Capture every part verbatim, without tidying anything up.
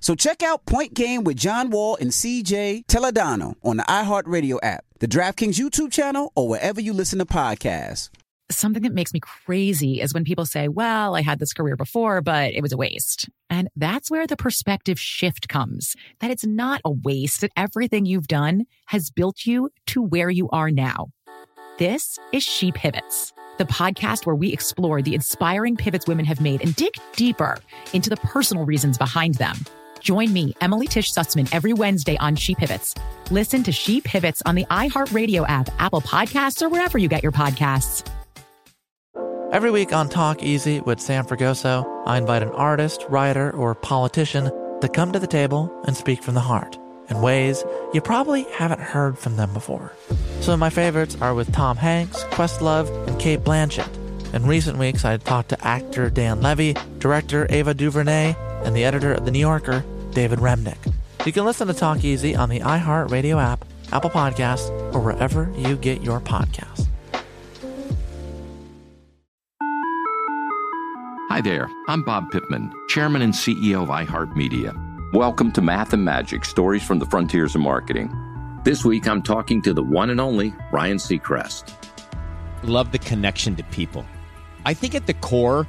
So check out Point Game with John Wall and C J. Toledano on the iHeartRadio app, the DraftKings YouTube channel, or wherever you listen to podcasts. Something that makes me crazy is when people say, well, I had this career before, but it was a waste. And that's where the perspective shift comes, that it's not a waste, that everything you've done has built you to where you are now. This is She Pivots, the podcast where we explore the inspiring pivots women have made and dig deeper into the personal reasons behind them. Join me, Emily Tisch Sussman, every Wednesday on She Pivots. Listen to She Pivots on the iHeartRadio app, Apple Podcasts, or wherever you get your podcasts. Every week on Talk Easy with Sam Fragoso, I invite an artist, writer, or politician to come to the table and speak from the heart in ways you probably haven't heard from them before. Some of my favorites are with Tom Hanks, Questlove, and Cate Blanchett. In recent weeks, I talked to actor Dan Levy, director Ava DuVernay, and the editor of The New Yorker, David Remnick. You can listen to Talk Easy on the iHeartRadio app, Apple Podcasts, or wherever you get your podcasts. Hi there, I'm Bob Pittman, Chairman and C E O of iHeartMedia. Welcome to Math and Magic, Stories from the Frontiers of Marketing. This week, I'm talking to the one and only Ryan Seacrest. Love the connection to people. I think at the core,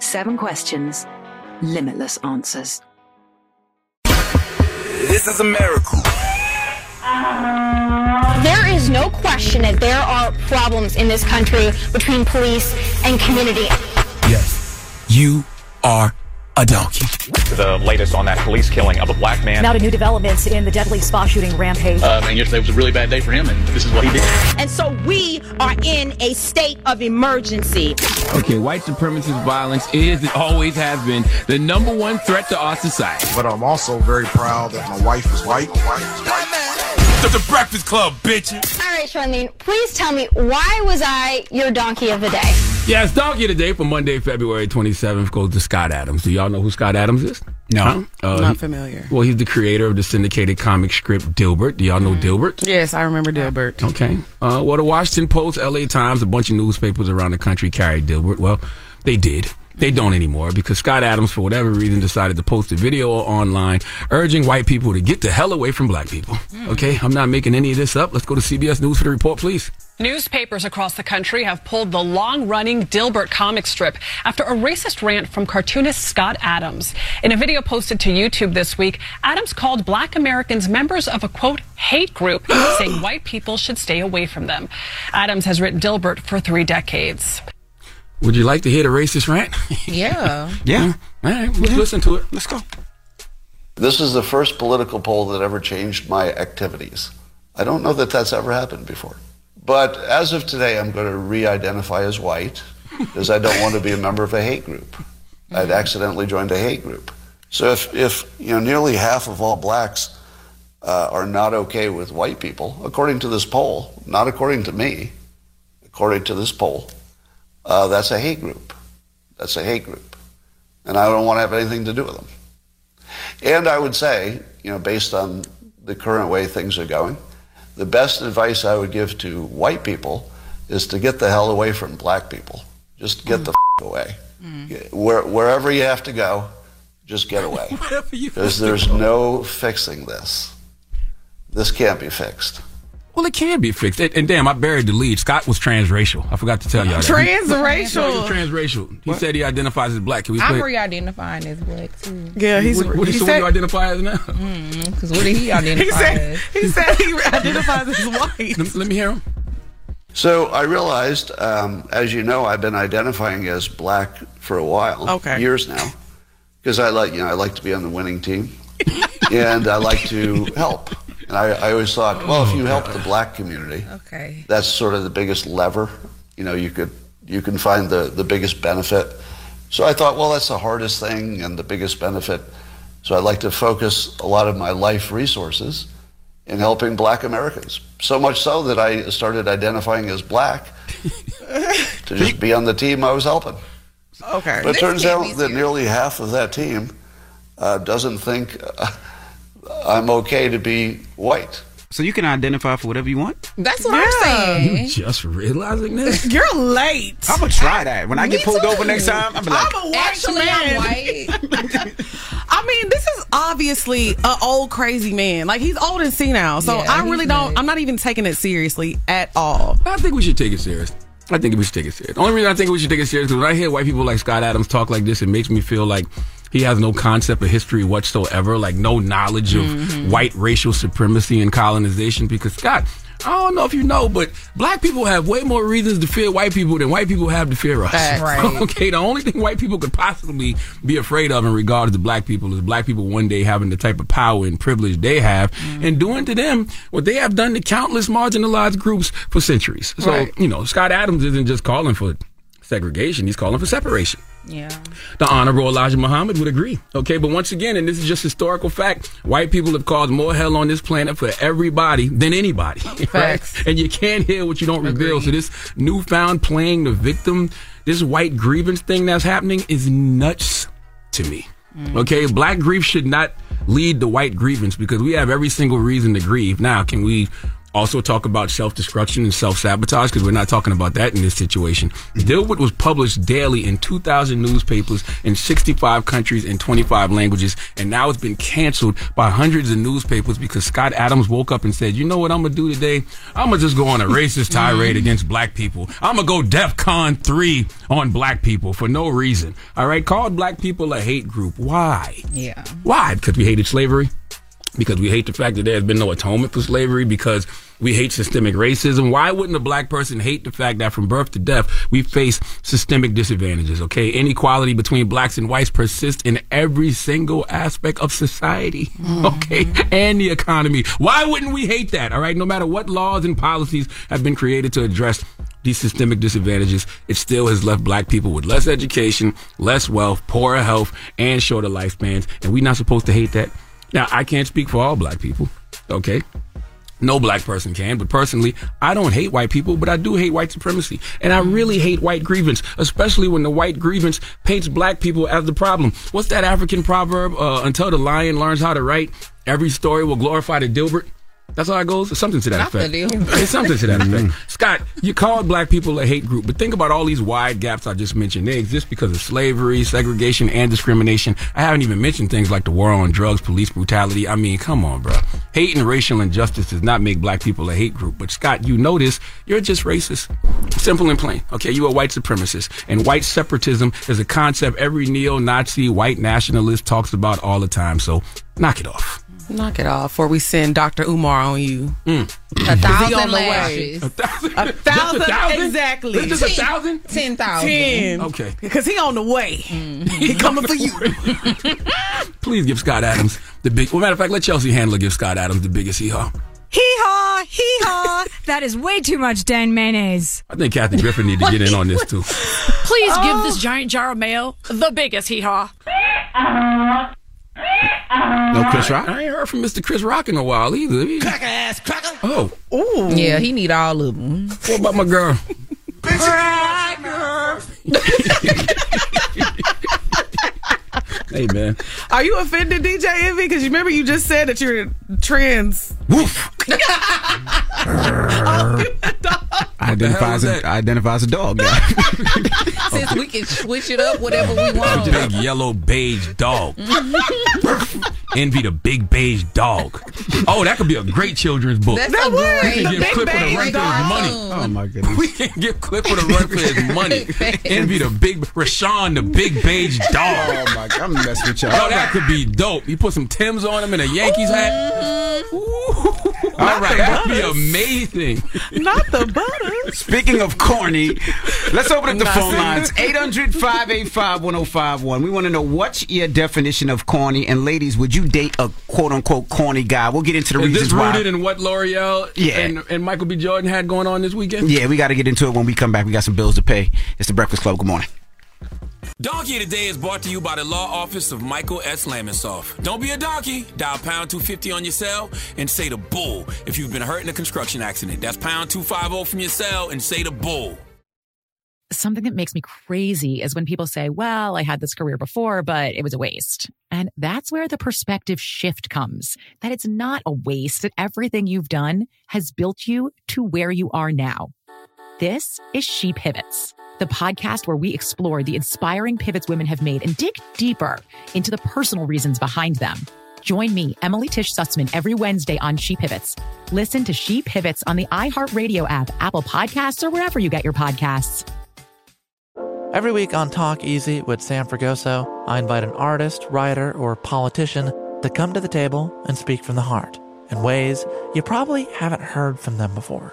Seven questions, limitless answers. This is a miracle. There is no question that there are problems in this country between police and community. Yes, you are a donkey. The latest on that police killing of a black man. Now to new developments in the deadly spa shooting rampage. Uh, and yesterday was a really bad day for him, and this is what he did. And so we are in a state of emergency. Okay, white supremacist violence is and always has been the number one threat to our society. But I'm also very proud that my wife is white. My wife is white. The, the Breakfast Club, bitches. All right, Charlene, please tell me, why was I your donkey of the day? Yes, donkey of the day for Monday, February twenty-seventh, goes to Scott Adams. Do y'all know who Scott Adams is? No. Huh? Uh, not familiar. He, well, he's the creator of the syndicated comic script Dilbert. Do y'all know mm. Dilbert? Yes, I remember Dilbert. Okay. Uh, well, the Washington Post, L A Times, a bunch of newspapers around the country carried Dilbert. Well, they did. They don't anymore because Scott Adams, for whatever reason, decided to post a video online urging white people to get the hell away from black people. Mm. Okay, I'm not making any of this up. Let's go to C B S News for the report, please. Newspapers across the country have pulled the long-running Dilbert comic strip after a racist rant from cartoonist Scott Adams. In a video posted to YouTube this week, Adams called black Americans members of a, quote, hate group, saying white people should stay away from them. Adams has written Dilbert for three decades. Would you like to hear the racist rant? Yeah. Yeah. All right. Let's yeah. listen to it. Let's go. This is the first political poll that ever changed my activities. I don't know that that's ever happened before. But as of today, I'm going to re-identify as white because I don't want to be a member of a hate group. I'd accidentally joined a hate group. So if, if you know, nearly half of all blacks uh, are not okay with white people, according to this poll, not according to me, according to this poll, Uh, that's a hate group. That's a hate group. And I don't want to have anything to do with them. And I would say, you know, based on the current way things are going, the best advice I would give to white people is to get the hell away from black people. Just get mm. the f- away. Mm. Where, wherever you have to go, just get away. Wherever you have to go. There's no fixing this. This can't be fixed. Well, it can be fixed. And, and damn, I buried the lead. Scott was transracial. I forgot to tell y'all that. Transracial. He was transracial. He what? said he identifies as black. Can we I'm re-identifying as black, too. Yeah, he's... What, what he so said, what do you identify as now? Because mm, what did he identify he said, as? He said he identifies as white. Let, let me hear him. So I realized, um, as you know, I've been identifying as black for a while. Okay. Years now. Because I like, you know, I like to be on the winning team. And I like to help. And I, I always thought, well, if you help the black community, okay, that's sort of the biggest lever. You know, you could you can find the, the biggest benefit. So I thought, well, that's the hardest thing and the biggest benefit. So I like to focus a lot of my life resources in helping black Americans. So much so that I started identifying as black to just be on the team I was helping. Okay. But it turns out that nearly half of that team uh, doesn't think... Uh, I'm okay to be white. So you can identify for whatever you want? That's what yeah. I'm saying. You just realizing this? You're late. I'm going to try that. When I Me get pulled too. over next time, I'm going to be like, I'm a white actually, man. I'm white. I mean, this is obviously an old crazy man. Like, he's old and senile. So yeah, I really don't, I'm not even taking it seriously at all. I think we should take it seriously. I think we should take it serious. The only reason I think we should take it serious is when I hear white people like Scott Adams talk like this, it makes me feel like he has no concept of history whatsoever, like no knowledge of mm-hmm. white racial supremacy and colonization. Because, Scott, I don't know if you know, but black people have way more reasons to fear white people than white people have to fear us. That's right. Okay, the only thing white people could possibly be afraid of in regards to black people is black people one day having the type of power and privilege they have mm-hmm. and doing to them what they have done to countless marginalized groups for centuries. So, right. you know, Scott Adams isn't just calling for segregation, he's calling for separation. Yeah. The Honorable Elijah Muhammad would agree. Okay, but once again, and this is just historical fact, white people have caused more hell on this planet for everybody than anybody. Facts. Right? And you can't hear what you don't Agreed. reveal. So this newfound playing the victim, this white grievance thing that's happening is nuts to me. Mm. Okay, black grief should not lead to white grievance because we have every single reason to grieve. Now, can we also talk about self-destruction and self-sabotage, because we're not talking about that in this situation. Dilbert was published daily in two thousand newspapers in sixty-five countries and twenty-five languages, and now it's been canceled by hundreds of newspapers because Scott Adams woke up and said, you know what I'm going to do today? I'm going to just go on a racist tirade against black people. I'm going to go DEFCON three on black people for no reason. All right, called black people a hate group. Why? Yeah. Why? Because we hated slavery? Because we hate the fact that there has been no atonement for slavery, because we hate systemic racism. Why wouldn't a black person hate the fact that from birth to death, we face systemic disadvantages, okay? Inequality between blacks and whites persists in every single aspect of society, okay? Mm-hmm. And the economy. Why wouldn't we hate that, all right? No matter what laws and policies have been created to address these systemic disadvantages, it still has left black people with less education, less wealth, poorer health, and shorter lifespans. And we're not supposed to hate that. Now, I can't speak for all black people, okay? No black person can, but personally, I don't hate white people, but I do hate white supremacy. And I really hate white grievance, especially when the white grievance paints black people as the problem. What's that African proverb? Uh, until the lion learns how to write, every story will glorify the Dilbert. That's how it goes. Something to that effect. It's something to that effect. Scott, you called black people a hate group, but think about all these wide gaps I just mentioned. They exist because of slavery, segregation, and discrimination. I haven't even mentioned things like the war on drugs, police brutality. I mean, come on, bro. Hate and racial injustice does not make black people a hate group. But Scott, you know this. You're just racist. Simple and plain. Okay, you are white supremacist. And white separatism is a concept every neo-Nazi white nationalist talks about all the time. So knock it off. Knock it off, or we send Doctor Umar on you. Mm. A thousand lashes. A thousand? A thousand? A thousand? Exactly. Just a thousand? Ten thousand. Ten. Okay. Because he on the way. Mm-hmm. He coming for you. Please give Scott Adams the big... Well, matter of fact, let Chelsea Handler give Scott Adams the biggest hee-haw. Hee-haw, hee-haw. That is way too much Dan mayonnaise. I think Kathy Griffin needs to get in on this, too. Please oh. give this giant jar of mail the biggest hee-haw. No Chris Rock? I ain't heard from Mister Chris Rock in a while either. He... Cracker ass cracker. Oh. Ooh. Yeah, he need all of them. What about my girl? Cracker. Hey, man. Are you offended, D J Envy? Because you remember you just said that you're trans. Woof. I identify as a dog. Yeah. since we can switch it up whatever we want. Big yellow beige dog. Envy the big beige dog. Oh, that could be a great children's book. That's that a great. We can give Clipper the run for his money. Oh my goodness. We can give Clipper the run for his money. Envy the big Rashawn the big beige dog. Oh my God, I'm messing with y'all. Oh, that could be dope. You put some Timbs on him and a Yankees Ooh. Hat. Ooh. All right, that'd be amazing. Not the butter. Speaking of corny, let's open up the Not phone lines. eight hundred, five eight five, one oh five one. We want to know what's your definition of corny, and ladies, would you date a quote-unquote corny guy? We'll get into the Is reasons why. Is this rooted why. in what L'Oreal yeah. and, and Michael B. Jordan had going on this weekend? Yeah, we got to get into it when we come back. We got some bills to pay. It's The Breakfast Club. Good morning. Donkey Today is brought to you by the Law Office of Michael S. Lamonsoff. Don't be a donkey. Dial pound two fifty on your cell and say the bull if you've been hurt in a construction accident. That's pound two fifty from your cell and say the bull. Something that makes me crazy is when people say, well, I had this career before, but it was a waste. And that's where the perspective shift comes, that it's not a waste, that everything you've done has built you to where you are now. This is She Pivots, the podcast where we explore the inspiring pivots women have made and dig deeper into the personal reasons behind them. Join me, Emily Tisch Sussman, every Wednesday on She Pivots. Listen to She Pivots on the iHeartRadio app, Apple Podcasts, or wherever you get your podcasts. Every week on Talk Easy with Sam Fragoso, I invite an artist, writer, or politician to come to the table and speak from the heart in ways you probably haven't heard from them before.